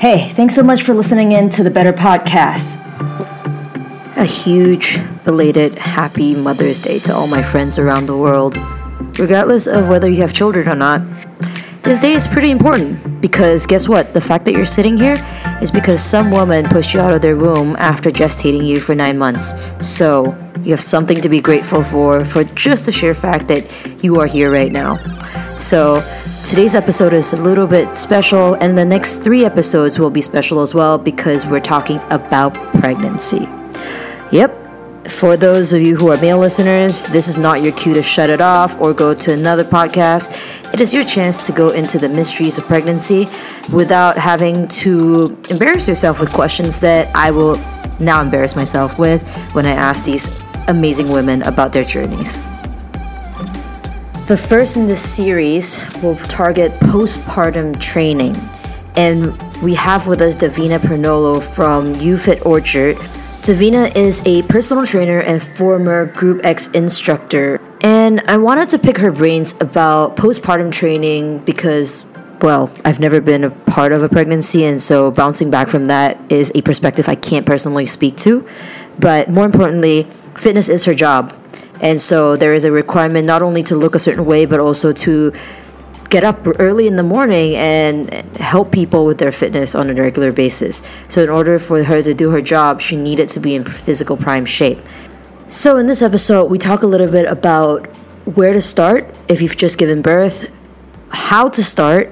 Hey, thanks so much for listening in to the Better Podcast. A huge, belated, happy Mother's Day to all my friends around the world. Regardless of whether you have children or not, this day is pretty important because guess what? The fact that you're sitting here is because some woman pushed you out of their womb after gestating you for 9 months. So you have something to be grateful for just the sheer fact that you are here right now. So today's episode is a little bit special, and the next 3 episodes will be special as well because we're talking about pregnancy. Yep. For those of you who are male listeners, this is not your cue to shut it off or go to another podcast. It is your chance to go into the mysteries of pregnancy without having to embarrass yourself with questions that I will now embarrass myself with when I ask these amazing women about their journeys. The first in this series will target postpartum training. And we have with us Davina Pernolo from Ufit Orchard. Davina is a personal trainer and former Group X instructor, and I wanted to pick her brains about postpartum training because, well, I've never been a part of a pregnancy, and so bouncing back from that is a perspective I can't personally speak to. But more importantly, fitness is her job, and so there is a requirement not only to look a certain way, but also to get up early in the morning and help people with their fitness on a regular basis. So in order for her to do her job, she needed to be in physical prime shape. So in this episode, we talk a little bit about where to start if you've just given birth, how to start,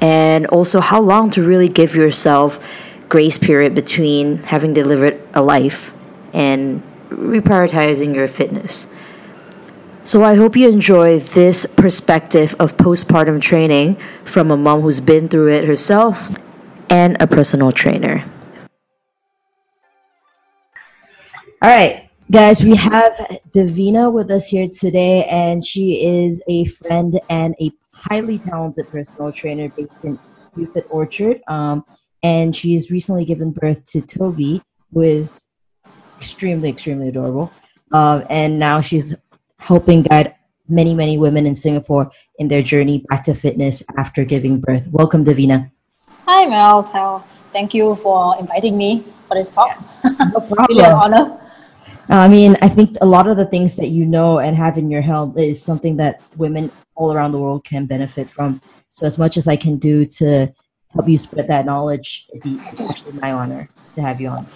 and also how long to really give yourself grace period between having delivered a life and reprioritizing your fitness. So I hope you enjoy this perspective of postpartum training from a mom who's been through it herself and a personal trainer. All right, guys, we have Davina with us here today, and she is a friend and a highly talented personal trainer based in Ufit Orchard. And she's recently given birth to Toby, who is extremely, extremely adorable. And now she's helping guide many, many women in Singapore in their journey back to fitness after giving birth. Welcome, Davina. Hi, Mel. Thank you for inviting me for this talk. No problem. Really an honor. I mean, I think a lot of the things that you know and have in your helm is something that women all around the world can benefit from. So as much as I can do to help you spread that knowledge, it's actually my honor to have you on.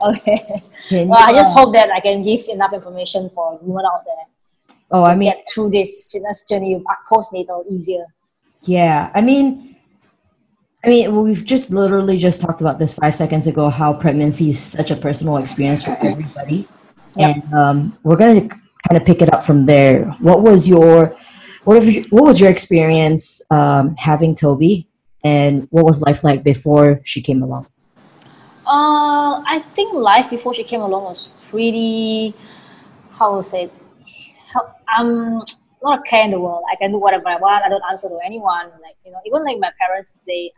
Okay. I just hope that I can give enough information for women out there get through this fitness journey postnatal easier. Yeah. I mean, we've just literally talked about this 5 seconds ago, how pregnancy is such a personal experience for everybody. Yep. And we're going to kind of pick it up from there. What was your experience having Toby? And what was life like before she came along? I think life before she came along was pretty, I'm not a care in the world. I can do whatever I want. I don't answer to anyone. Even my parents, they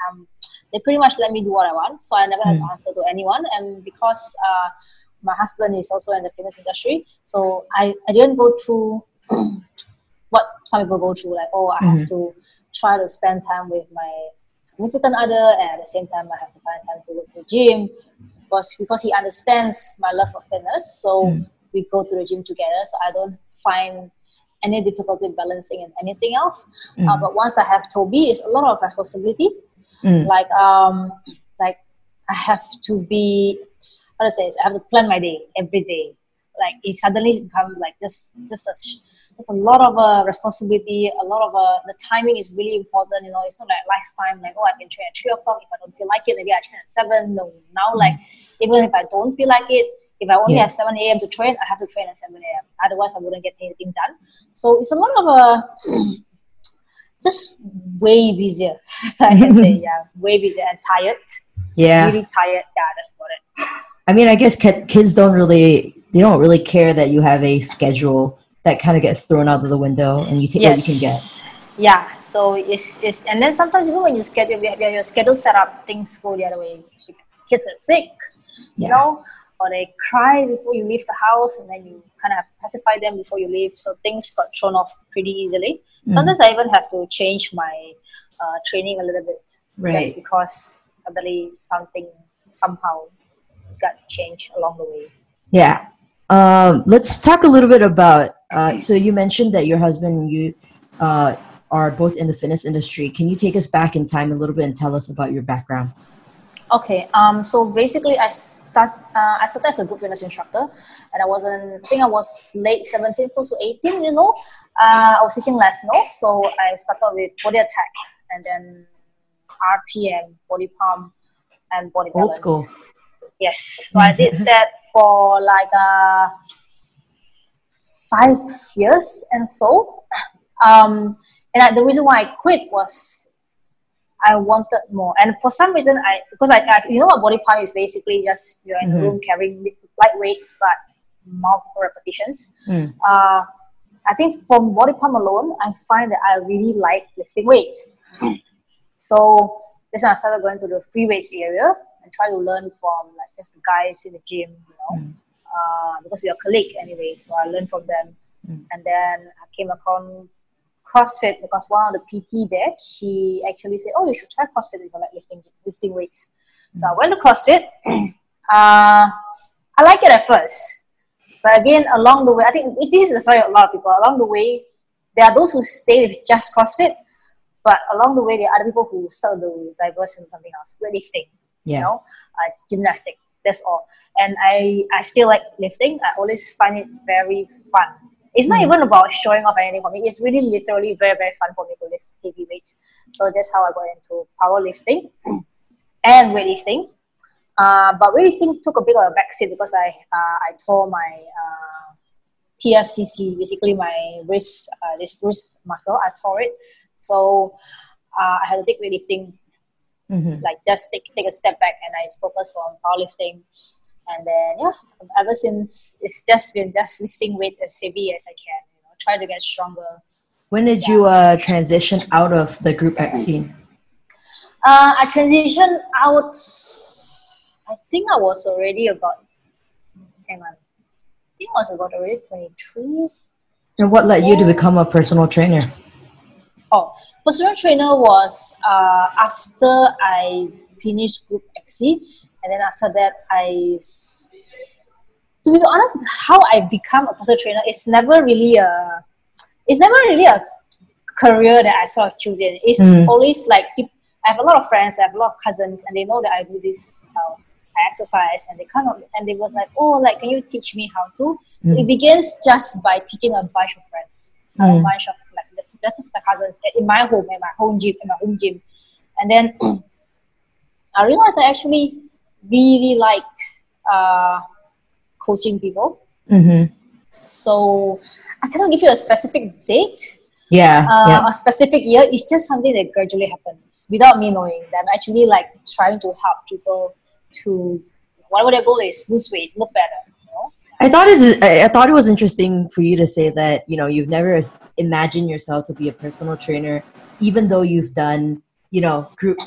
pretty much let me do what I want. So I never had to answer to anyone. And because my husband is also in the fitness industry, so I didn't go through what some people go through. I have to try to spend time with my significant other, and at the same time I have to find time to go to the gym because he understands my love for fitness, so we go to the gym together, so I don't find any difficulty balancing and anything else. But once I have Toby, it's a lot of responsibility. I have to be I have to plan my day every day. It suddenly becomes there's a lot of responsibility, a lot of the timing is really important. It's not like last time, I can train at 3:00. If I don't feel like it, maybe I train at 7. No, now, even if I don't feel like it, if I only have 7 a.m. to train, I have to train at 7 a.m. Otherwise, I wouldn't get anything done. So it's a lot of just way busier, I can say. Yeah, way busier and tired. Yeah. Really tired. Yeah, that's about it. I mean, I guess kids don't really care that you have a schedule. That kind of gets thrown out of the window, and you take what you can get. Yeah. So it's and then sometimes even when you schedule your schedule set up, things go the other way. Kids get sick, or they cry before you leave the house, and then you kind of have to pacify them before you leave. So things got thrown off pretty easily. Sometimes I even have to change my training a little bit, just because suddenly something somehow got changed along the way. Yeah. Let's talk a little bit about, so you mentioned that your husband and you are both in the fitness industry. Can you take us back in time a little bit and tell us about your background? Okay, so basically I started as a group fitness instructor, and I was late 17, close to 18, you know. I was teaching last meal, so I started with body attack, and then RPM, body pump, and body balance. Old school. Yes, so I did that for like 5 years and so. The reason why I quit was I wanted more, and for some reason because you know what body pump is basically just you're in the room carrying light weights but multiple repetitions. I think from body pump alone, I find that I really like lifting weights. So that's when I started going to the free weights area and try to learn from like just the guys in the gym, you know, because we are colleagues anyway. So I learned from them, and then I came across CrossFit because one of the PT there, she actually said, "Oh, you should try CrossFit if you like lifting weights." So I went to CrossFit. I liked it at first, but again, along the way, I think this is the story of a lot of people. Along the way, there are those who stay with just CrossFit, but along the way, there are other people who start to diverse into something else, weightlifting, you know, gymnastic. That's all. And I still like lifting. I always find it very fun. It's not even about showing off anything for me. It's really literally very, very fun for me to lift heavy weights. So that's how I got into powerlifting and weightlifting. But weightlifting took a bit of a backseat because I tore my TFCC, basically my wrist, this wrist muscle. I tore it. So I had to take weightlifting, like just take a step back, and I focused on powerlifting. And then, ever since, it's just been just lifting weight as heavy as I can, you know, try to get stronger. When did you transition out of the group X scene? I transitioned out, I think I was already about, already 23. And what led you to become a personal trainer? Oh, personal trainer was after I finished group XC. And then after that, to be honest, how I become a personal trainer is never really a career that I sort of choose in. It's always like, I have a lot of friends, I have a lot of cousins, and they know that I do this, I exercise, and they was like, "Oh, like, can you teach me how to?" So it begins just by teaching a bunch of friends, a bunch of like just my cousins in my home, in my home gym, and then I realized I actually really like coaching people. So I cannot give you a specific date, a specific year. It's just something that gradually happens without me knowing that I'm actually like trying to help people to whatever their goal is, lose weight, look better, you know? I thought it was interesting for you to say that, you know, you've never imagined yourself to be a personal trainer, even though you've done, you know, group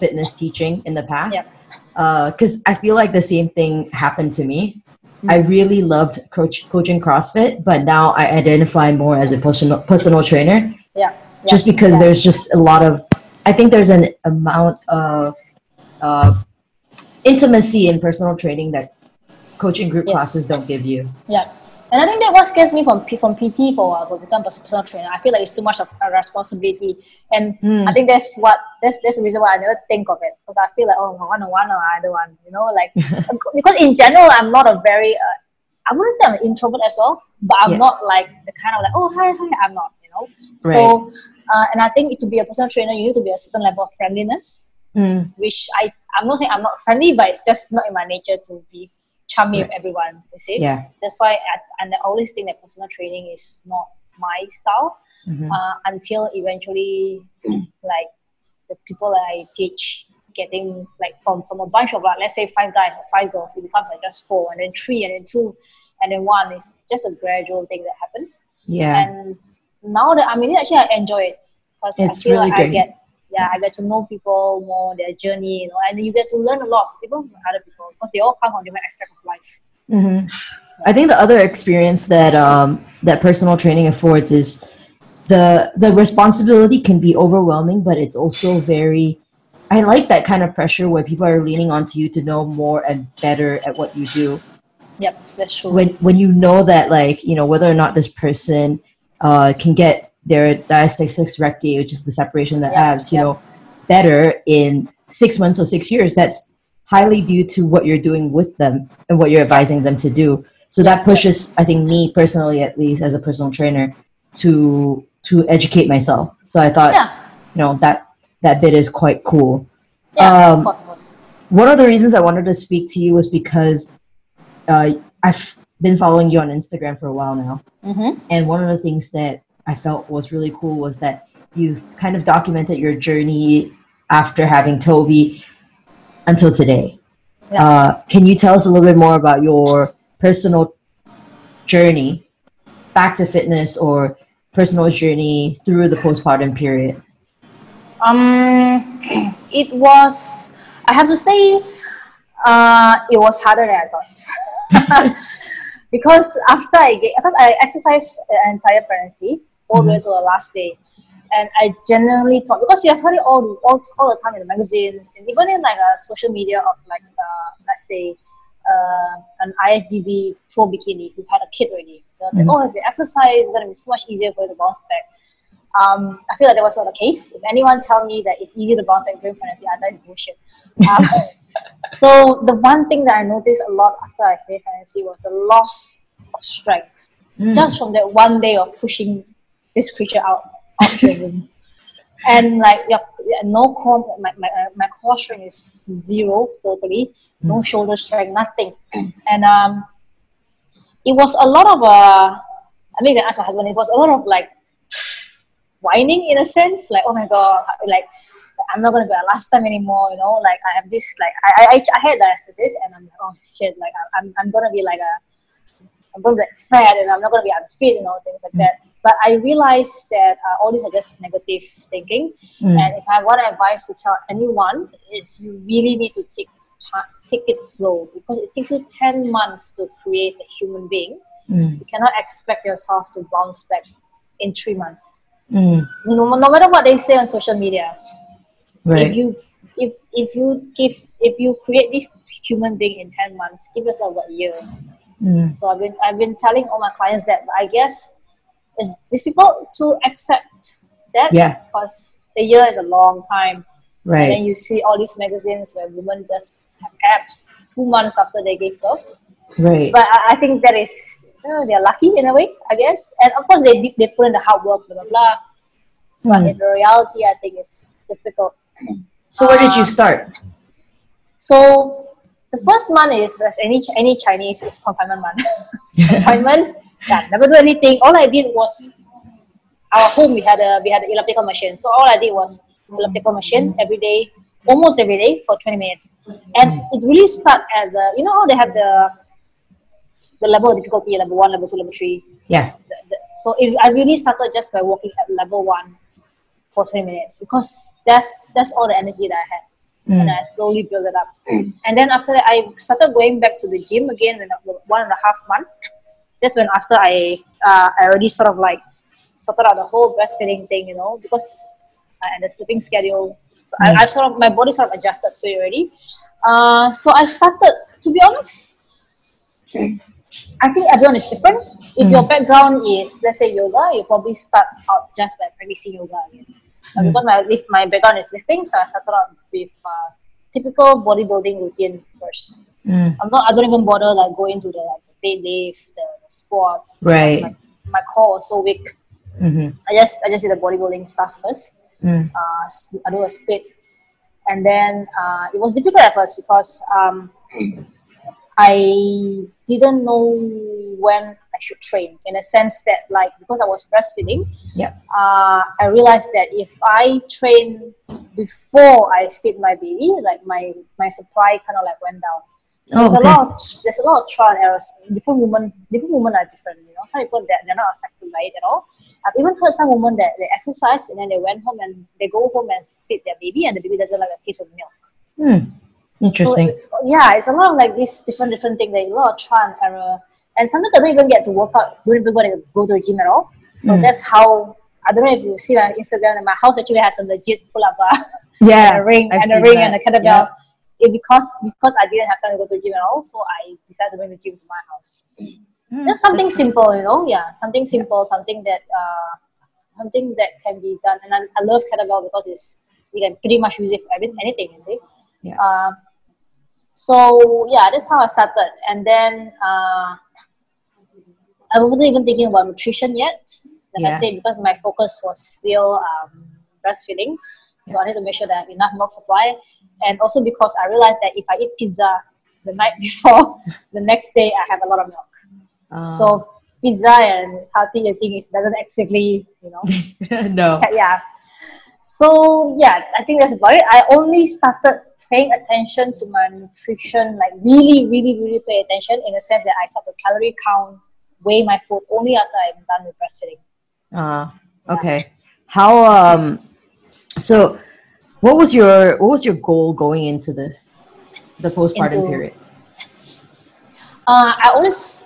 fitness teaching in the past. Because I feel like the same thing happened to me. I really loved coaching CrossFit, but now I identify more as a personal trainer. Just because there's just a lot of, I think there's an amount of intimacy in personal training that coaching group classes don't give you. And I think that what scares me from PT for a while, to become a personal trainer, I feel like it's too much of a responsibility. And I think that's the reason why I never think of it. Because I feel like, oh, one or I don't want, you know, like, because in general, I'm not a very, I wouldn't say I'm an introvert as well, but I'm not like the kind of like, oh, hi, I'm not, you know. Right. So, and I think to be a personal trainer, you need to be a certain level of friendliness, which I'm not saying I'm not friendly, but it's just not in my nature to be charming with everyone, you see. That's why I always think that personal training is not my style until eventually, like the people that I teach, getting like from a bunch of like, let's say 5 guys or 5 girls, it becomes like just 4, and then 3, and then 2, and then 1. It's just a gradual thing that happens. And now that I'm in it, actually I enjoy it because I feel really like great. I get to know people more, their journey, you know, and you get to learn a lot from other people because they all come from different aspects of life. I think the other experience that that personal training affords is the responsibility can be overwhelming, but it's also very I like that kind of pressure where people are leaning onto you to know more and better at what you do. Yep, that's true. When you know that, like, you know, whether or not this person can get their diastasis recti, which is the separation of the abs, you know, better in 6 months or 6 years, that's highly due to what you're doing with them and what you're advising them to do. So that pushes, I think, me personally, at least as a personal trainer, to educate myself. So I thought, you know, that bit is quite cool. Yeah, of course. One of the reasons I wanted to speak to you was because I've been following you on Instagram for a while now. Mm-hmm. And one of the things that I felt was really cool was that you've kind of documented your journey after having Toby until today. Yeah. Can you tell us a little bit more about your personal journey back to fitness or personal journey through the postpartum period? It was, I have to say, it was harder than I thought. Because because I exercised the entire pregnancy all the way to the last day. And I genuinely thought, because you have heard it all the time in the magazines and even in like a social media of like, let's say, an IFBB pro bikini who had a kid already. They were like, oh, if you exercise, it's going to be so much easier for you to bounce back. I feel like that was not the case. If anyone tell me that it's easy to bounce back during pregnancy, I die to bullshit. So the one thing that I noticed a lot after I finished pregnancy was the loss of strength. Just from that one day of pushing this creature out of the room. And like, no core, my core strength is zero totally. No shoulder strength, nothing. And it was a lot of, I mean, I asked my husband, it was a lot of like, whining in a sense, like, oh my god, like I'm not gonna be a last time anymore, you know, like I have this, like I had diastasis and I'm like, oh shit, like I'm gonna be like I'm gonna get fat and I'm not gonna be unfit, you know, things like that. But I realized that all these are just negative thinking, and if I want to advise to tell anyone is you really need to take it slow, because it takes you 10 months to create a human being. You cannot expect yourself to bounce back in 3 months. No matter what they say on social media, right? If you create this human being in 10 months, give yourself a year. So I've been telling all my clients that, but I guess it's difficult to accept that because a year is a long time, right? And then you see all these magazines where women just have abs 2 months after they gave birth, right? But I think that is. They're lucky in a way, I guess. And of course, they put in the hard work, blah, blah, blah. But in reality, I think it's difficult. So where did you start? So the first month is, as any Chinese, is confinement month. Confinement, never do anything. All I did was, our home, we had an elliptical machine. So all I did was elliptical machine every day, almost every day for 20 minutes. And it really started at the, you know how they have the level of difficulty, level 1, level 2, level 3. Yeah. I really started just by walking at level 1 for 20 minutes because that's all the energy that I had. And I slowly built it up. And then after that, I started going back to the gym again in 1.5 months. That's when after I already sort of like sorted out the whole breastfeeding thing, you know, because and the sleeping schedule. So I sort of, my body sort of adjusted to it already. So I started, to be honest, I think everyone is different. If your background is, let's say, yoga, you probably start out just by practicing yoga again. Because my background is lifting, so I started out with typical bodybuilding routine first. I don't even bother like going to the deadlift, the squat. Right. My core was so weak. I just did the bodybuilding stuff first. I do a split, and then it was difficult at first because I didn't know when I should train, in a sense that, like, because I was breastfeeding, I realized that if I train before I feed my baby, like my supply kind of like went down. There's a lot of trial and errors. Different women are different, you know. Some people that they're not affected by it at all. I've even heard some women that they exercise and then they went home and they go home and feed their baby and the baby doesn't like a taste of milk. Interesting. So it's a lot of like these different things, like a lot of trial and error. And sometimes I don't even get to work out, don't even go to the gym at all. So that's how, I don't know if you see on Instagram, my house actually has a legit pull-up bar. and a ring and a kettlebell. Yeah. Because I didn't have time to go to gym at all, so I decided to bring the gym to my house. Just something simple, you know, something simple, something that can be done. And I love kettlebell because you can pretty much use it for anything, you see. So yeah, that's how I started. And then I wasn't even thinking about nutrition yet, I said, because my focus was still breastfeeding. So I need to make sure that I have enough milk supply. And also because I realized that if I eat pizza the night before, the next day I have a lot of milk. So pizza and healthy eating doesn't exactly, you know. So yeah, I think that's about it. I only started paying attention to my nutrition, like really pay attention, in the sense that I start to calorie count, weigh my food only after I'm done with breastfeeding. Okay. How so what was your goal going into this, the postpartum period? I always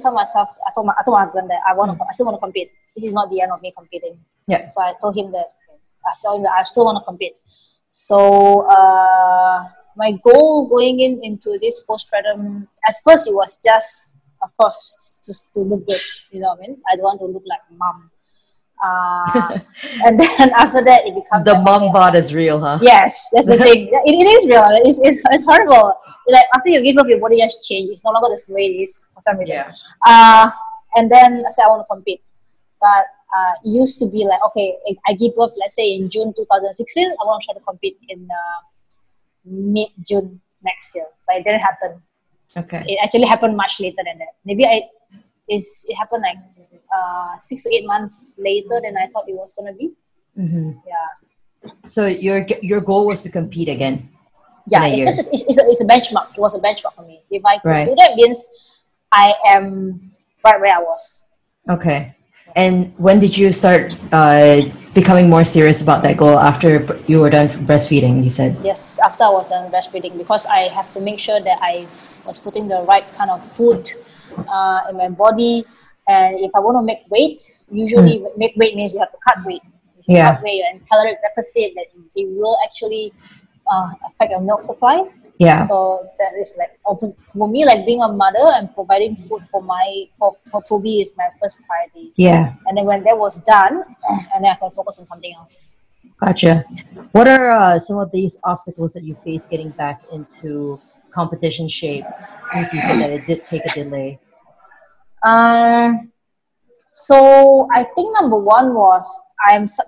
tell myself, I told my husband that I still want to compete. This is not the end of me competing. Yeah. So I told him that I still want to compete. So my goal going into this postpartum, at first it was just, of course, just to look good. You know what I mean? I don't want to look like mom. And then after that, it becomes the mom bod is real, huh? Yes, that's the thing. It is real. It's horrible. Like after you give up, your body just changes. It's no longer the way it is for some reason. Yeah. And then I said I want to compete, but it used to be like, okay, I give birth, let's say in June 2016. I want to try to compete in mid-June next year, but it didn't happen. Okay. It actually happened much later than that. It happened like 6 to 8 months later than I thought it was gonna be. Mm-hmm. Yeah. So your goal was to compete again. Yeah, it's a benchmark. It was a benchmark for me. If I could do that, means I am right where I was. Okay. And when did you start becoming more serious about that goal? After you were done breastfeeding, you said? Yes, after I was done breastfeeding, because I have to make sure that I was putting the right kind of food in my body. And if I want to make weight, usually make weight means you have to cut weight. If you cut weight and caloric deficit, that it will actually affect your milk supply. Yeah. So that is like opposite. For me, like being a mother and providing food for Toby is my first priority. Yeah. And then when that was done, and then I can focus on something else. Gotcha. What are some of these obstacles that you face getting back into competition shape, since you said that it did take a delay? So I think number one was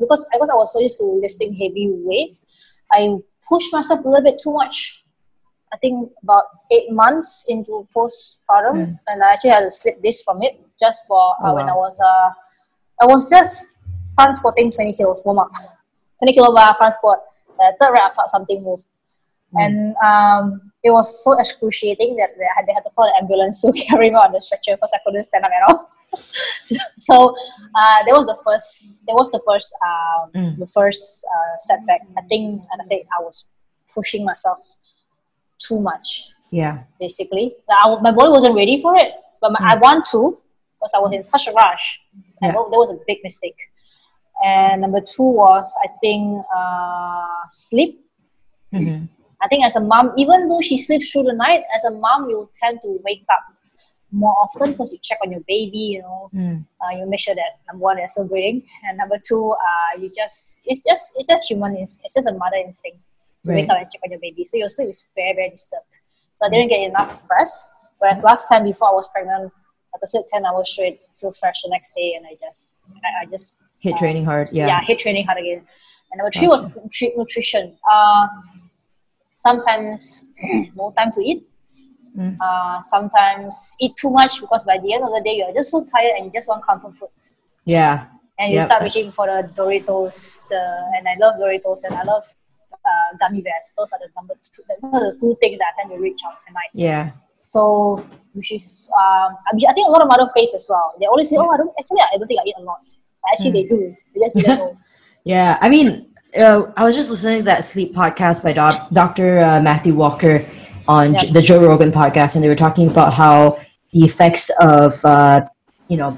because I was so used to lifting heavy weights, I pushed myself a little bit too much. I think about 8 months into postpartum, and I actually had to slip this from it just for when I was just front squatting 20 kilos warm up, 20 kilo bar front squat. Third rep I felt something move, and it was so excruciating that they had to call the ambulance to carry me on the stretcher because I couldn't stand up at all. So that was the first setback. I think, and I said I was pushing myself too much. Yeah. Basically, my body wasn't ready for it, but I want to, because I was in such a rush. Yeah. That was a big mistake. And number two was, I think, sleep. Mm-hmm. I think as a mom, even though she sleeps through the night, as a mom, you tend to wake up more often because you check on your baby, you know, you make sure that number one, they're still breathing, and number two, it's just a mother instinct. Wake up and check on your baby. So your sleep is very, very disturbed. So I didn't get enough rest. Whereas last time before I was pregnant, I could sleep 10 hours straight, feel fresh the next day, and I just hit training hard. Yeah, hit training hard again. And number three was nutrition. Sometimes no time to eat. Sometimes eat too much, because by the end of the day, you're just so tired and you just want comfort food. Yeah. And you start reaching for the Doritos, and I love Doritos, and I love gummy bears. Those are the two things that I tend to reach out at night. Yeah. So, which is I think a lot of mothers face as well. They always say, I don't think I eat a lot. But actually, they do. They just didn't know. Yeah. I mean, I was just listening to that sleep podcast by Dr. Matthew Walker on the Joe Rogan podcast, and they were talking about how the effects of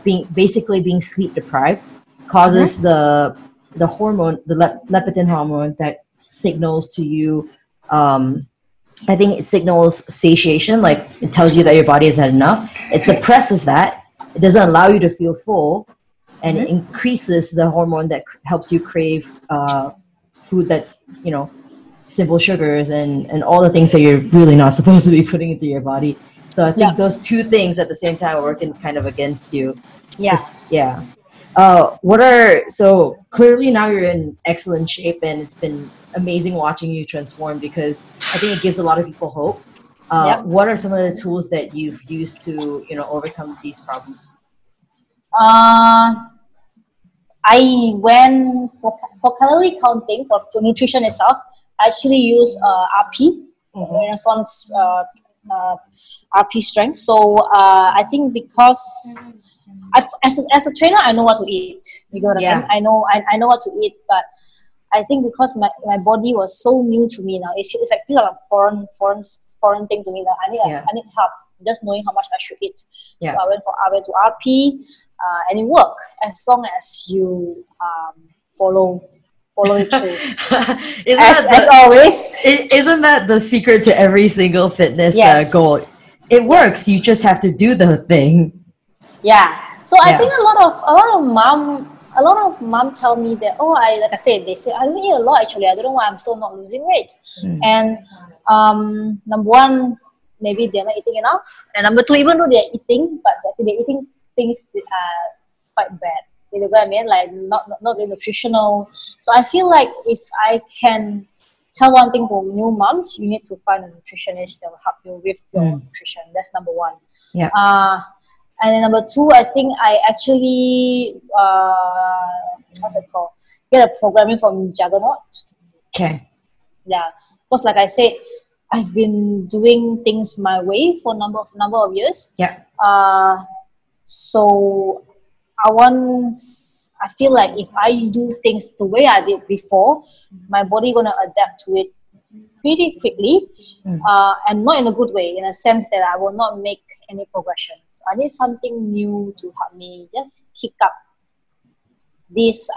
being sleep deprived causes the hormone, the leptin hormone, that signals to you, I think it signals satiation, like it tells you that your body has had enough. It suppresses that. It doesn't allow you to feel full, and it increases the hormone that helps you crave food that's, you know, simple sugars and all the things that you're really not supposed to be putting into your body. So I think those two things at the same time are working kind of against you. Yes. Yeah. So clearly now you're in excellent shape, and it's been amazing watching you transform, because I think it gives a lot of people hope. What are some of the tools that you've used to, you know, overcome these problems? I went for calorie counting, for nutrition itself. I actually use RP, Renaissance RP strength. So I think because as a trainer, I know what to eat. You know what I mean? I know what to eat, but I think because my body was so new to me now, it's like feel like a foreign thing to me. Like I need help just knowing how much I should eat. Yeah. So I went to RP, and it worked as long as you follow it through. As always. Isn't that the secret to every single fitness goal? It works. You just have to do the thing. Yeah. So I think a lot of mom tell me that, they say, I don't eat a lot actually. I don't know why I'm still not losing weight. And number one, maybe they're not eating enough. And number two, even though they're eating, but they're eating things that are quite bad. You know what I mean? Like not really nutritional. So I feel like if I can tell one thing to new moms, you need to find a nutritionist that will help you with your nutrition. That's number one. Yeah. And then number two, I think I actually get a programming from Juggernaut. Okay. Yeah, because like I said, I've been doing things my way for a number of years. Yeah. So I feel like if I do things the way I did before, my body gonna adapt to it pretty quickly, and not in a good way, in a sense that I will not make any progression. So I need something new to help me just kick up this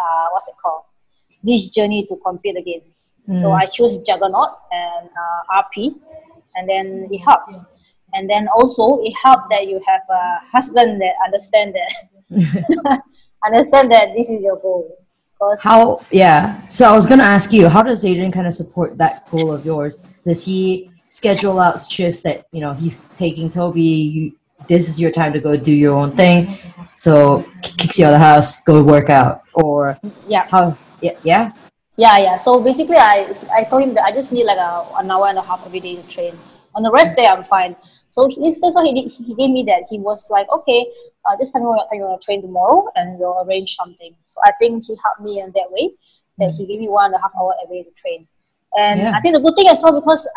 this journey to compete again. So I choose Juggernaut and RP, and then it helps. And then also it helped that you have a husband that understand that this is your goal. So I was going to ask you, how does Adrian kind of support that goal of yours? Does he schedule out shifts that, you know, he's taking Toby, this is your time to go do your own thing, so kicks you out of the house, go work out, or so basically I told him that I just need like an hour and a half every day to train. On the rest day, I'm fine. So that's what he did. He gave me that. He was like, okay, just tell me what time you want to train tomorrow, and we'll arrange something. So I think he helped me in that way, that he gave me 1.5 hours every day to train. And I think the good thing as well, because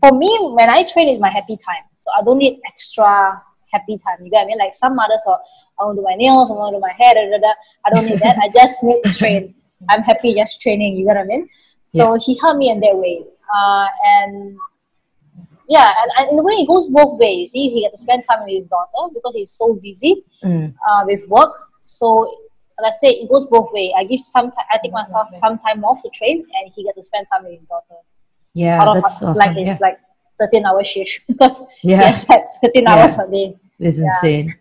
for me, when I train, is my happy time. So I don't need extra happy time. You get what I mean? Like some mothers are, I want to do my nails, I want to do my hair, da, da, da. I don't need that. I just need to train. I'm happy just training. You get what I mean? So he helped me in that way. And in a way, it goes both ways. He gets to spend time with his daughter because he's so busy with work. So, like I say, it goes both ways. I take myself some time off to train, and he gets to spend time with his daughter. Yeah, that's awesome. Like it's like 13-hour shift because he has like 13 hours a day. It's insane.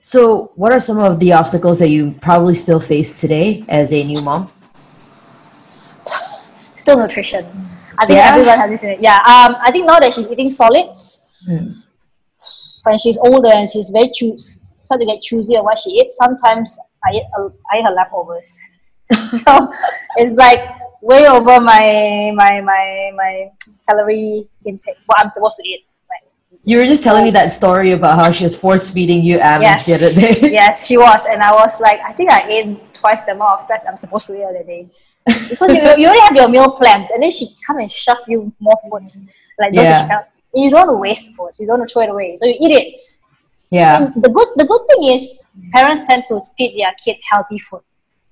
So, what are some of the obstacles that you probably still face today as a new mom? Still nutrition. I think everyone has this in it. Yeah. I think now that she's eating solids, when she's older and she's very start to get choosy on what she eats, sometimes I eat her leftovers. So it's like way over my calorie intake, what I'm supposed to eat. Right? You were just telling me that story about how she was force feeding you almonds the other day. Yes, she was, and I was like, I think I ate twice the amount of fats I'm supposed to eat the other day. Because you already have your meal planned, and then she come and shove you more foods. Like those you don't want to waste food, so you don't want to throw it away. So you eat it. Yeah. And the good thing is parents tend to feed their kid healthy food.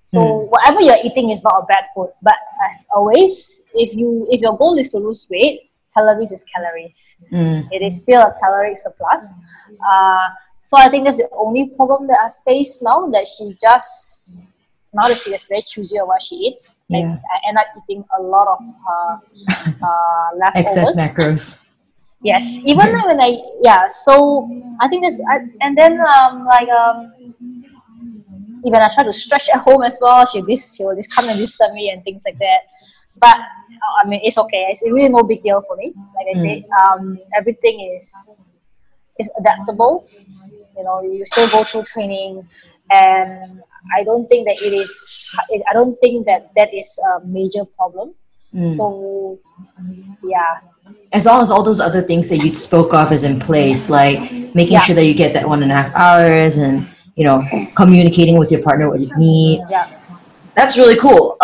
So whatever you're eating is not a bad food. But as always, if your goal is to lose weight, calories is calories. It is still a caloric surplus. So I think that's the only problem that I face now, that she just now that she is very choosy on what she eats, yeah. I end up eating a lot of leftovers. Excess macros. Yes, even when I, yeah, so I think that's, and then even I try to stretch at home as well, she will just come and disturb me and things like that. But I mean, it's okay. It's really no big deal for me. Like I said, everything is adaptable. You know, you still go through training, and I don't think that it is. I don't think that that is a major problem. So, yeah. As long as all those other things that you spoke of is in place, like making sure that you get that 1.5 hours, and you know, communicating with your partner what you need. Yeah, that's really cool.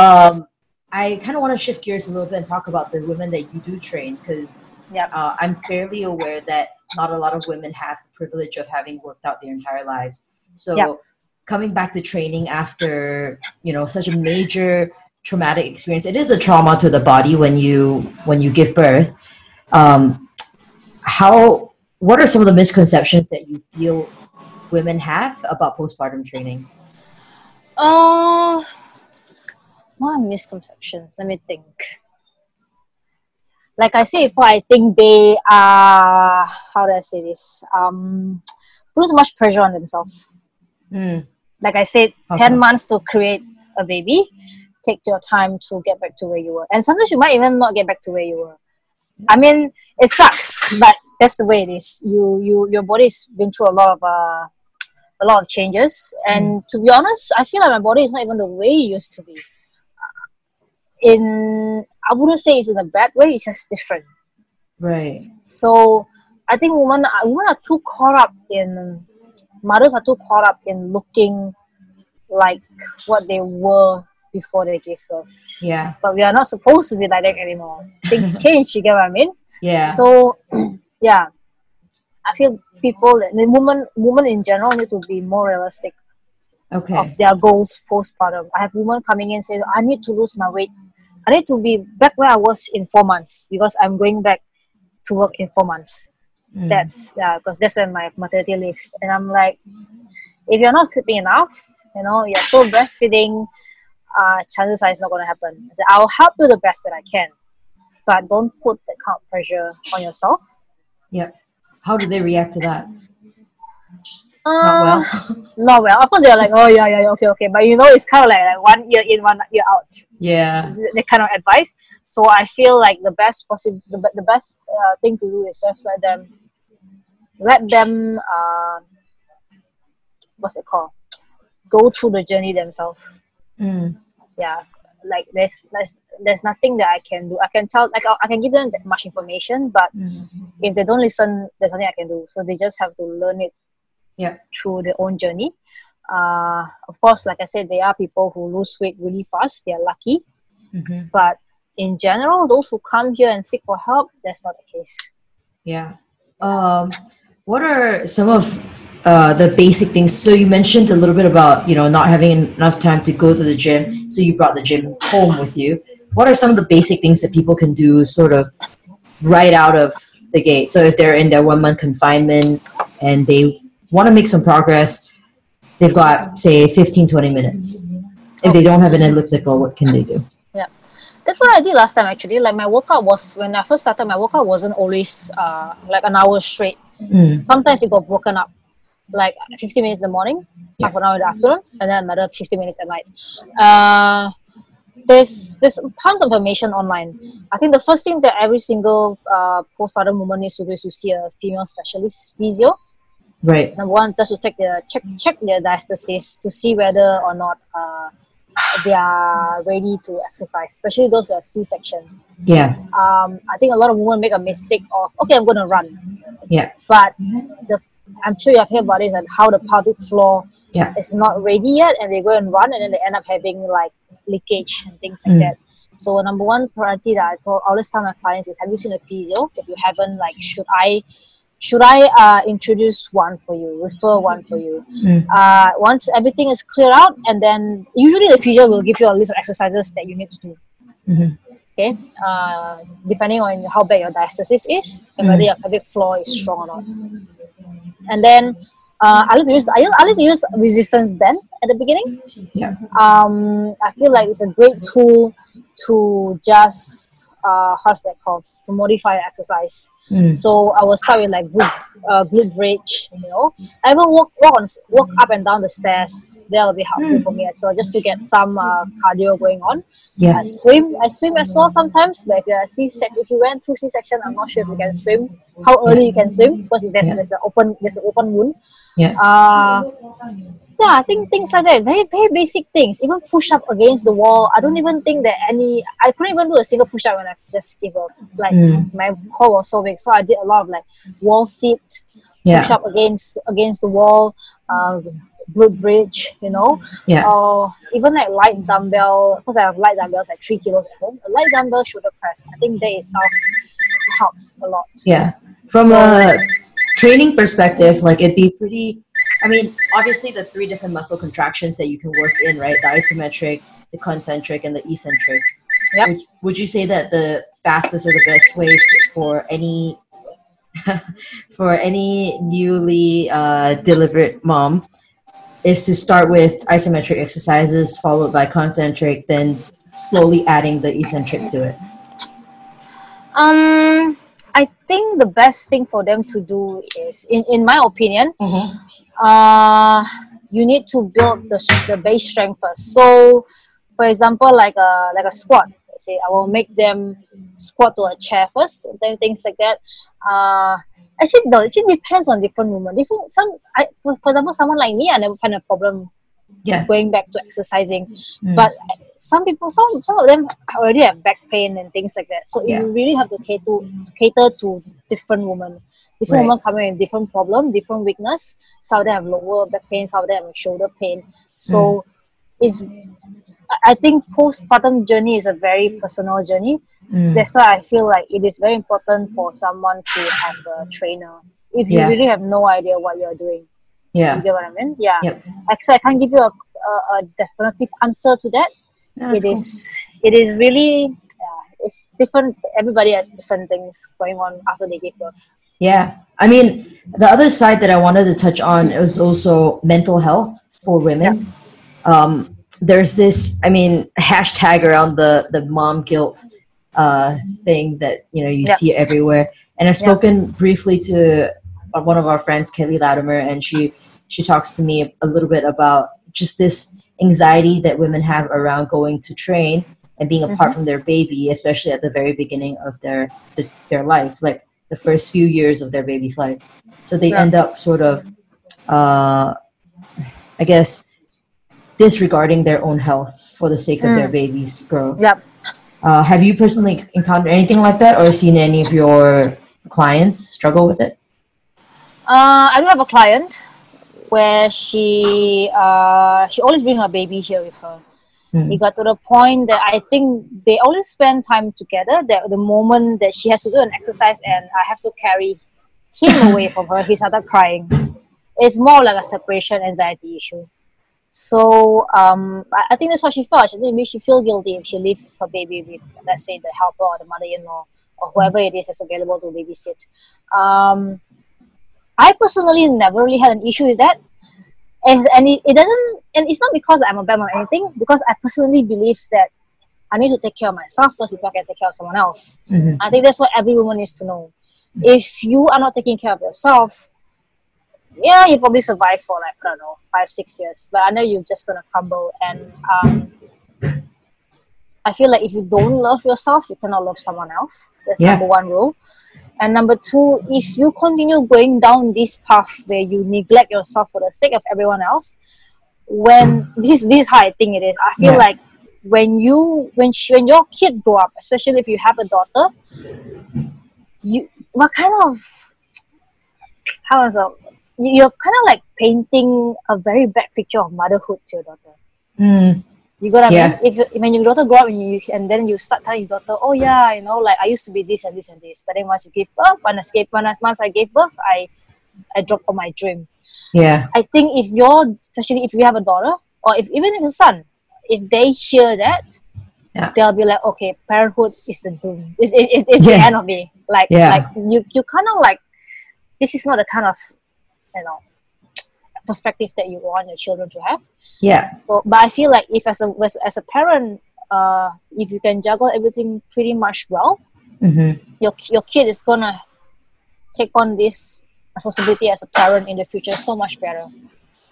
I kind of want to shift gears a little bit and talk about the women that you do train, because I'm fairly aware that not a lot of women have the privilege of having worked out their entire lives. So coming back to training after, you know, such a major traumatic experience, it is a trauma to the body when you give birth. What are some of the misconceptions that you feel women have about postpartum training? What misconceptions? Let me think. Like I said before, I think they are, how do I say this? Put too much pressure on themselves. Like I said, awesome. 10 months to create a baby. Take your time to get back to where you were. And sometimes you might even not get back to where you were. I mean, it sucks, but that's the way it is. Your body's been through a lot of changes. And to be honest, I feel like my body is not even the way it used to be. I wouldn't say it's in a bad way, it's just different. Right. So I think women are too caught up in, mothers are too caught up in looking like what they were before they gave birth. Yeah. But we are not supposed to be like that anymore. Things change, you get what I mean? Yeah. So, yeah. I feel women in general need to be more realistic of their goals postpartum. I have women coming in saying, I need to lose my weight. I need to be back where I was in 4 months because I'm going back to work in 4 months. That's because that's when my maternity leave. And I'm like, if you're not sleeping enough, you know, you're still breastfeeding, chances are it's not going to happen. I said, I'll help you the best that I can, but don't put that kind of pressure on yourself. Yeah. How do they react to that? Not well. Of course, they're like, oh, yeah, okay. But you know, it's kind of like one year in, 1 year out. Yeah. That kind of advice. So I feel like the best thing to do is just let them, what's it called? Go through the journey themselves. Yeah. Like there's nothing that I can do. I can tell, like I can give them that much information, but if they don't listen, there's nothing I can do. So they just have to learn it. Yeah, through their own journey. Of course, like I said, there are people who lose weight really fast. They are lucky. But in general, those who come here and seek for help, that's not the case. Yeah. What are some of the basic things? So you mentioned a little bit about, you know, not having enough time to go to the gym. So you brought the gym home with you. What are some of the basic things that people can do sort of right out of the gate? So if they're in their 1 month confinement and they want to make some progress, they've got, say, 15-20 minutes. If they don't have an elliptical, what can they do? Yeah. That's what I did last time, actually. Like, my workout was, when I first started, my workout wasn't always, like, an hour straight. Sometimes it got broken up. Like, 50 minutes in the morning, half an hour in the afternoon, and then another 50 minutes at night. There's tons of information online. I think the first thing that every single postpartum woman needs to do is to see a female specialist physio. Right. Number one, just to check their diastasis to see whether or not they are ready to exercise, especially those who have C-section. Yeah. I think a lot of women make a mistake of, okay, I'm going to run. Yeah. But I'm sure you have heard about this and how the pelvic floor is not ready yet, and they go and run, and then they end up having like leakage and things like that. So number one priority that I always tell my clients is, have you seen a physio? If you haven't, like, should I introduce one for you, refer one for you? Once everything is cleared out, and then usually the physio will give you a list of exercises that you need to do. Okay? Depending on how bad your diastasis is and whether your pelvic floor is strong or not. And then I like to use resistance band at the beginning. Yeah. I feel like it's a great tool to just how's that called? To modify exercise. Mm. So I will start with like glute bridge, you know. I even walk up and down the stairs. That'll be helpful for me as well, just to get some cardio going on. Yeah. I swim as well sometimes. But if you went through C-section, I'm not sure if you can swim. How early you can swim? Because there's an open wound. Yeah. Yeah, I think things like that, very, very basic things. Even push up against the wall. I couldn't even do a single push up when I just gave up. Like my core was so big, so I did a lot of like wall sit, push up against the wall, glute bridge, you know. Yeah. Or even like light dumbbell, because I have light dumbbells like 3 kilos at home. A light dumbbell shoulder press. I think that itself helps a lot. Yeah. From a training perspective, like it'd be pretty. I mean, obviously the 3 different muscle contractions that you can work in, right? The isometric, the concentric, and the eccentric. Yep. Would you say that the fastest or the best way for any newly delivered mom is to start with isometric exercises followed by concentric, then slowly adding the eccentric to it? I think the best thing for them to do is, in my opinion, you need to build the base strength first. So, for example, like a squat. Say I will make them squat to a chair first, and then things like that. Actually, no, it depends on different women. For example, someone like me, I never find a problem going back to exercising. Mm. But some people, some of them already have back pain and things like that. So you really have to cater to different women. Different women coming with different problem, different weakness. Some of them have lower back pain, some of them have shoulder pain. So I think postpartum journey is a very personal journey. Mm. That's why I feel like it is very important for someone to have a trainer. If you really have no idea what you're doing. Yeah. You get what I mean? Yeah. Yep. So I can't give you a definitive answer to that. No, it is really, it's different. Everybody has different things going on after they give birth. Yeah. I mean, the other side that I wanted to touch on is also mental health for women. Yeah. There's this, I mean, hashtag around the mom guilt thing that, you know, you see everywhere. And I've spoken briefly to one of our friends, Kelly Latimer, and she talks to me a little bit about just this anxiety that women have around going to train and being apart from their baby, especially at the very beginning of their life, like the first few years of their baby's life. So they end up sort of, I guess, disregarding their own health for the sake of their baby's growth. Yep. Have you personally encountered anything like that or seen any of your clients struggle with it? I do have a client where she always bring her baby here with her. Mm. It got to the point that I think they always spend time together. That the moment that she has to do an exercise and I have to carry him away from her, he started crying. It's more like a separation anxiety issue. So I think that's what she felt. She didn't make she feel guilty if she leaves her baby with, let's say, the helper or the mother-in-law or whoever it is that's available to babysit. I personally never really had an issue with that, and it's not because I'm a bad mom or anything, because I personally believe that I need to take care of myself first before I can take care of someone else. Mm-hmm. I think that's what every woman needs to know. If you are not taking care of yourself, you probably survive for like, I don't know, 5-6 years, but I know you're just gonna crumble. And I feel like if you don't love yourself, you cannot love someone else. That's number one rule. And number two, if you continue going down this path where you neglect yourself for the sake of everyone else, when this is how I think it is. I feel like when your kid grow up, especially if you have a daughter, you're kind of like painting a very bad picture of motherhood to your daughter. Mm. You got what I mean? If when your daughter grow up and then you start telling your daughter, oh yeah, you know, like I used to be this and this and this, but then once you give birth, once I gave birth, I dropped on my dream. Yeah. I think especially if you have a daughter or even if a son, if they hear that, they'll be like, okay, parenthood is the doom. It's the end of me. Like you kind of like, this is not the kind of you know, perspective that you want your children to have. Yeah. So, but I feel like if as a parent, if you can juggle everything pretty much well, mm-hmm. your kid is gonna take on this responsibility as a parent in the future so much better.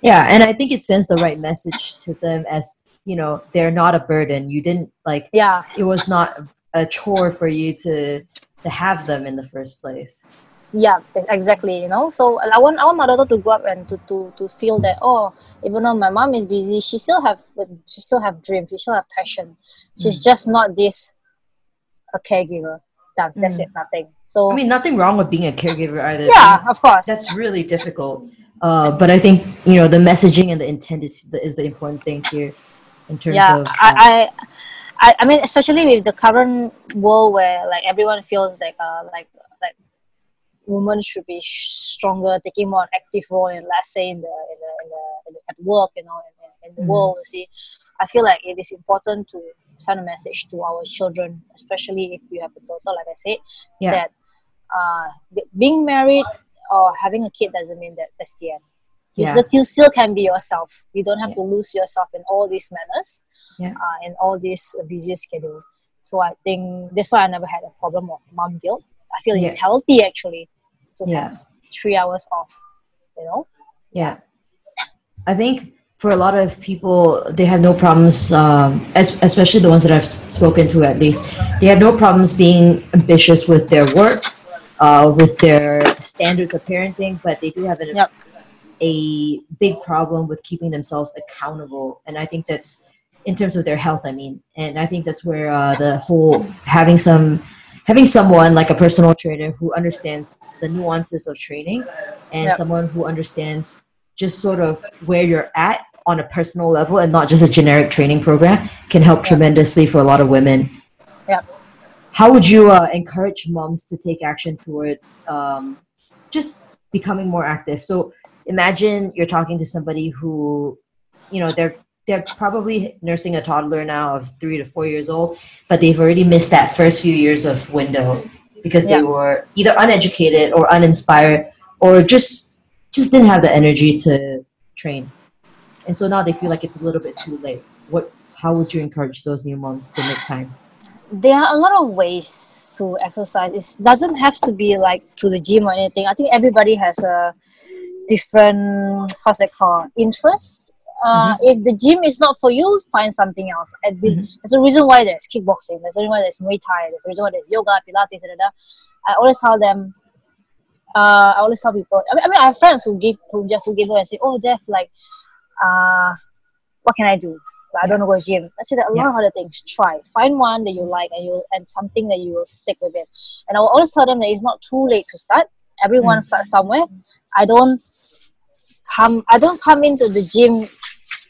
Yeah, and I think it sends the right message to them as, you know, they're not a burden. You didn't it was not a chore for you to have them in the first place. Yeah, exactly, you know. So I want my daughter to grow up and to feel that, oh, even though my mom is busy, she still have dreams, she still have passion. She's just not this a caregiver. That's it, nothing. So I mean, nothing wrong with being a caregiver either. Yeah, of course. That's really difficult. But I think, you know, the messaging and the intent is the important thing here in terms of... I mean, especially with the current world where, like, everyone feels like women should be stronger, taking more active role in, let's say, at work, you know, in the world, you see. I feel like it is important to send a message to our children, especially if you have a daughter, like I said, that being married or having a kid doesn't mean that that's the end. You still can be yourself. You don't have to lose yourself in all these manners, in all this busy schedule. So I think that's why I never had a problem of mom guilt. I feel it's healthy actually to have 3 hours off, you know? Yeah. I think for a lot of people, they have no problems, especially the ones that I've spoken to at least, they have no problems being ambitious with their work, with their standards of parenting, but they do have a big problem with keeping themselves accountable. And I think that's in terms of their health, I mean. And I think that's where the whole having someone like a personal trainer who understands the nuances of training and someone who understands just sort of where you're at on a personal level and not just a generic training program can help tremendously for a lot of women. Yeah. How would you encourage moms to take action towards just becoming more active? So imagine you're talking to somebody who, you know, they're probably nursing a toddler now of 3 to 4 years old, but they've already missed that first few years of window because they were either uneducated or uninspired or just didn't have the energy to train. And so now they feel like it's a little bit too late. How would you encourage those new moms to make time? There are a lot of ways to exercise. It doesn't have to be like to the gym or anything. I think everybody has a different, interests. If the gym is not for you, find something else. There's a reason why there's kickboxing. There's a reason why there's Muay Thai. There's a reason why there's yoga, Pilates, etc. I always tell people. I mean, I have friends who give up and say, "Oh, Def, like, what can I do? Like, I don't know, go to gym." I say that a lot of other things. Try, find one that you like and something that you will stick with it. And I will always tell them that it's not too late to start. Everyone starts somewhere. I don't come into the gym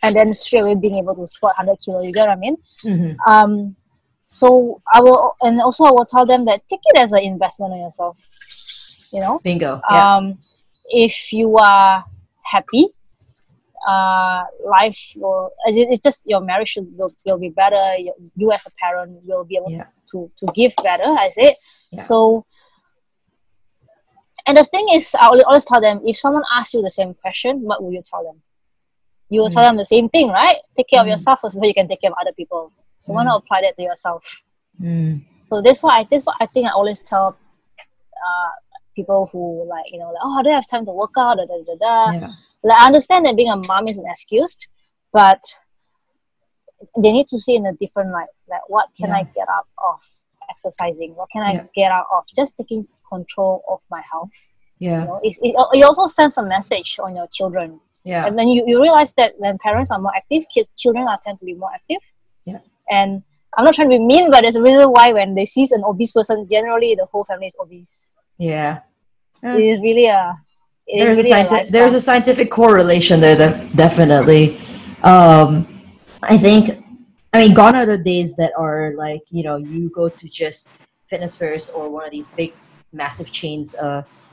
and then straight away being able to squat 100 kilo. You get what I mean? Mm-hmm. So I will, and also I will tell them that take it as an investment on yourself. You know, bingo. If you are happy, life will. It's just your marriage will be better. You as a parent, you'll be able to give better. I say so. And the thing is, I always tell them, if someone asks you the same question, what will you tell them? You will tell them the same thing, right? Take care of yourself before you can take care of other people. So why not apply that to yourself? So that's why I think I always tell people who I don't have time to work out, I understand that being a mom is an excuse, but they need to see in a different light. Like, what can I get out of exercising? What can I get out of just taking control of my health? You know, it also sends a message on your children. And then you realize that when parents are more active, children tend to be more active. And I'm not trying to be mean, but there's a reason why when they see an obese person, generally the whole family is obese. It is really there's a scientific correlation there, that definitely. I mean gone are the days that are like, you know, you go to just Fitness First or one of these big massive chains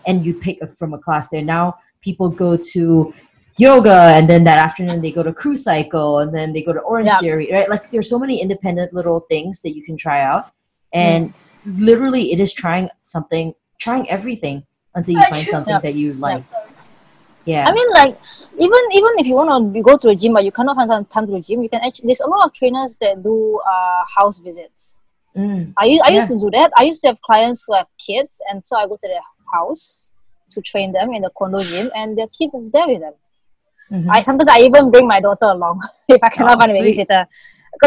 and you pick from a class there. Now people go to yoga, and then that afternoon they go to Crew Cycle, and then they go to Orange Theory, right? Like, there's so many independent little things that you can try out, and literally it is trying everything until you find something that you like. Yeah. I mean, like, even if you want to go to a gym but you cannot find time to the gym, you can actually, there's a lot of trainers that do house visits. Mm. I used to do that. I used to have clients who have kids, and so I go to their house to train them in the condo gym, and their kids is there with them. Mm-hmm. Sometimes I even bring my daughter along if I cannot find a babysitter,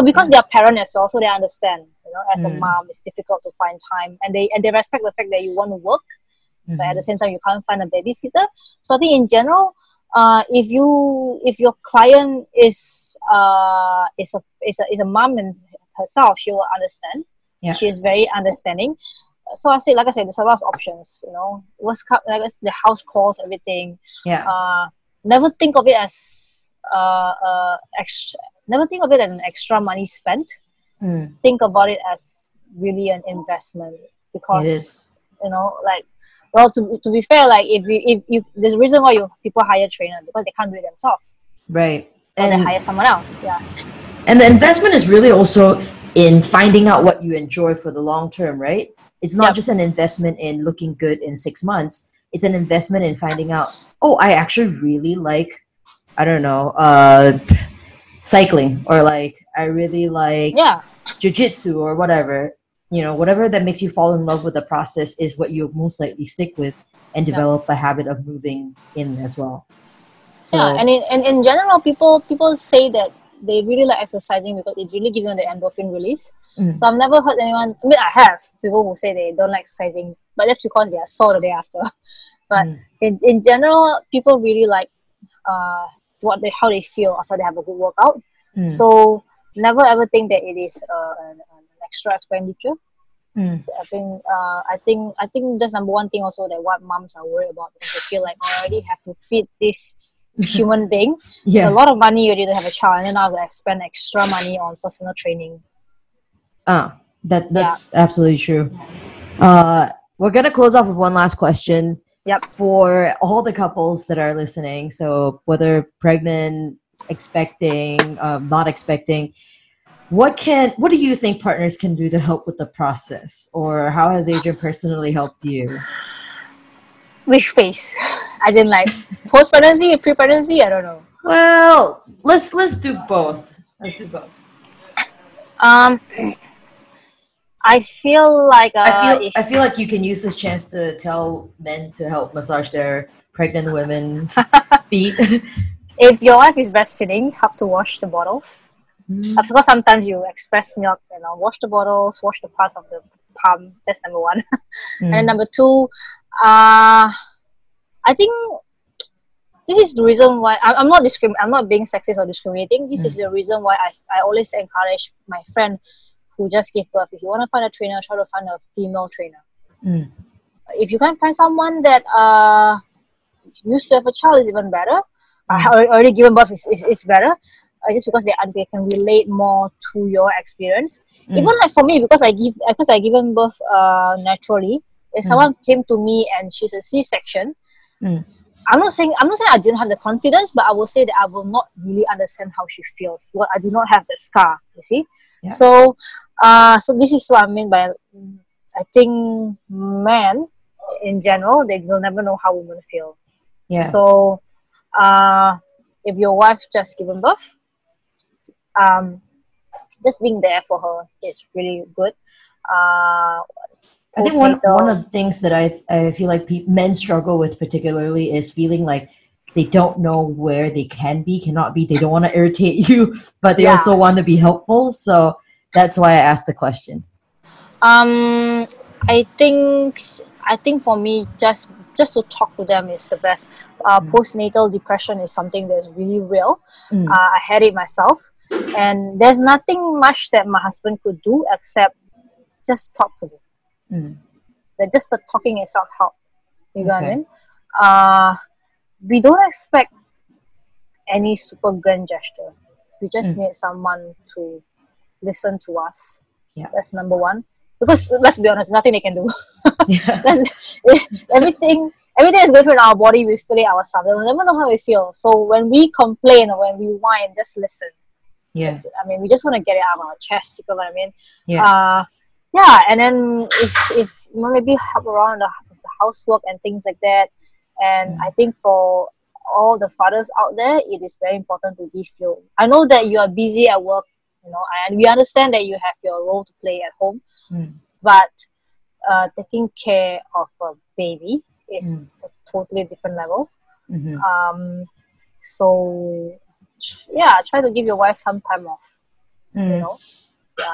because they are parents as well, so they understand. You know, as a mom, it's difficult to find time, and they respect the fact that you want to work, but at the same time you can't find a babysitter. So I think in general, if your client is a mom and herself, she will understand. Yeah. She is very understanding. So like I said, there's a lot of options. You know, the house calls, everything. Yeah. Never think of it as never think of it as an extra money spent. Mm. Think about it as really an investment, because you know, like, well, to be fair, like if you there's a reason why people hire trainers, because they can't do it themselves, right? And they hire someone else. Yeah. And the investment is really also in finding out what you enjoy for the long term, right? It's not just an investment in looking good in 6 months. It's an investment in finding out, oh, I actually really like, I don't know, cycling, or like, I really like jiu-jitsu or whatever. You know, whatever that makes you fall in love with the process is what you'll most likely stick with and develop a habit of moving in as well. So, yeah, and in general, people say that they really like exercising because it really gives them the endorphin release. Mm. So I've never heard anyone, I mean, I have people who say they don't like exercising, but that's because they are sore the day after. But in general, people really like how they feel after they have a good workout. Mm. So never ever think that it is an extra expenditure. Mm. I think just number one thing also that what moms are worried about is they feel like I already have to feed this human being. Yeah. It's a lot of money you need to have a child, and then I have to spend extra money on personal training. That's absolutely true. We're going to close off with one last question for all the couples that are listening. So whether pregnant, expecting, not expecting, what do you think partners can do to help with the process? Or how has Adrian personally helped you? Which phase? I didn't like post-pregnancy, pre-pregnancy, I don't know. Well, let's do both. Let's do both. I feel like you can use this chance to tell men to help massage their pregnant women's feet. If your wife is breastfeeding, help to wash the bottles. Mm. Of course, sometimes you express milk, you know, wash the bottles, wash the parts of the palm. That's number one. And then number two, I think this is the reason why I'm not being sexist or discriminating. This is the reason why I always encourage my friend who just gave birth, if you want to find a trainer, try to find a female trainer. Mm. If you can't find someone that used to have a child, is even better. Already given birth is better, just because they can relate more to your experience. Mm. Even like for me, because I given birth naturally. If someone came to me and she's a C-section, I'm not saying I didn't have the confidence, but I will say that I will not really understand how she feels. Well, I do not have that scar, you see. Yeah. So, so this is what I mean by, I think men in general, they will never know how women feel. Yeah. So, if your wife just given birth, just being there for her is really good. I think one of the things that I feel like men struggle with particularly is feeling like they don't know where they cannot be. They don't want to irritate you, but they also want to be helpful. So that's why I asked the question. I think for me, just to talk to them is the best. Postnatal depression is something that's really real. Mm. I had it myself, and there's nothing much that my husband could do except just talk to me. Mm. That just the talking itself help. You know what I mean? We don't expect any super grand gesture. We just need someone to listen to us. Yeah. That's number one. Because let's be honest, nothing they can do. Yeah. Everything is going through in our body. We feel it ourselves. We'll never know how we feel. So when we complain or when we whine, just listen. Yes. Yeah. I mean, we just want to get it out of our chest. You know what I mean? Yeah. And then if maybe help around the housework and things like that, and I think for all the fathers out there, it is very important to give fuel. I know that you are busy at work, you know, and we understand that you have your role to play at home, but taking care of a baby is a totally different level. So yeah, try to give your wife some time off, you know.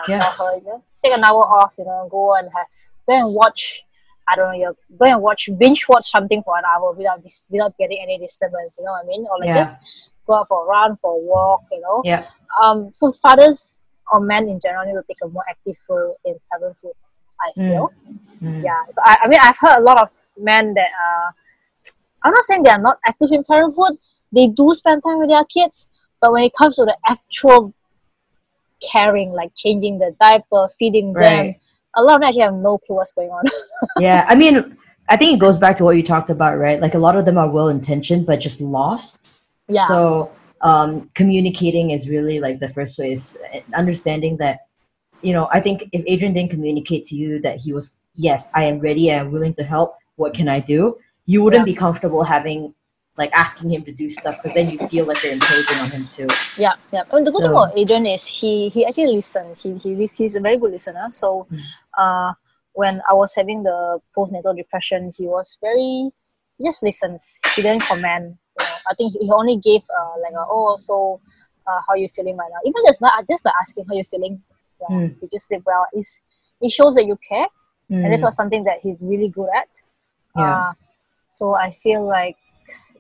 Her, you know, take an hour off, you know, go and watch I don't know, you're going to binge watch something for an hour without getting any disturbance, you know what I mean? Or like just go out for a run, for a walk, you know? So fathers or men in general need to take a more active role in parenthood, I feel. I mean, I've heard a lot of men that are, I'm not saying they are not active in parenthood, they do spend time with their kids, but when it comes to the actual caring, like changing the diaper, feeding them, a lot of them actually have no clue what's going on. I mean, I think it goes back to what you talked about, right? Like a lot of them are well-intentioned, but just lost. So communicating is really like the first place. Understanding that, you know, I think if Adrian didn't communicate to you that he was, yes, I am ready, I'm willing to help, what can I do? You wouldn't be comfortable having, like asking him to do stuff, because then you feel like you're imposing on him too. I mean, the good thing about Adrian is he actually listens. He's a very good listener. So when I was having the postnatal depression, he was very, he just listens. He didn't comment. You know, I think he only gave like a, so how are you feeling right now? Even just by asking how you're feeling, you just say, well, it shows that you care. And that's something that he's really good at. So I feel like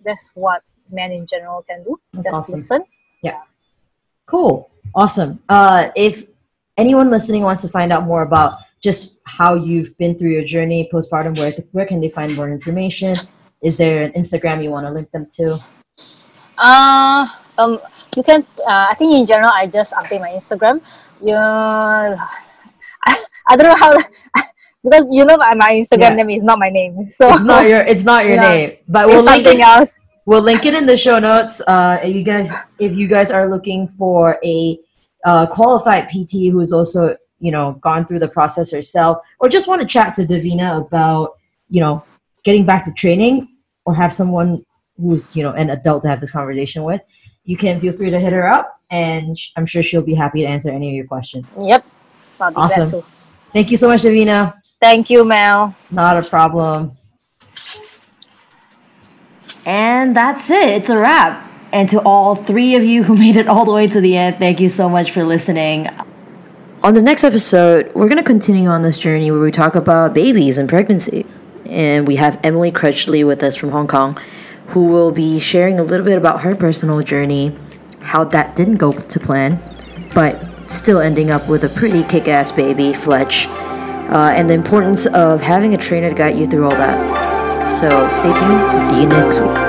that's what men in general can do. Listen. Cool. Awesome. If anyone listening wants to find out more about just how you've been through your journey postpartum, where can they find more information? Is there an Instagram you want to link them to? You can, I think in general, I just update my Instagram. I don't know how... Because you know my Instagram name is not my name, so it's not your name. But we'll link something else. We'll link it in the show notes. If you guys are looking for a qualified PT who's also, you know, gone through the process herself, or just want to chat to Davina about, you know, getting back to training, or have someone who's, you know, an adult to have this conversation with, you can feel free to hit her up, and I'm sure she'll be happy to answer any of your questions. I'll be glad too. Thank you so much, Davina. Thank you, Mel. Not a problem. And that's it. It's a wrap. And to all three of you who made it all the way to the end, thank you so much for listening. On the next episode, we're going to continue on this journey where we talk about babies and pregnancy. And we have Emily Crutchley with us from Hong Kong, who will be sharing a little bit about her personal journey, how that didn't go to plan, but still ending up with a pretty kick-ass baby, Fletch. And the importance of having a trainer to guide you through all that. So stay tuned and see you next week.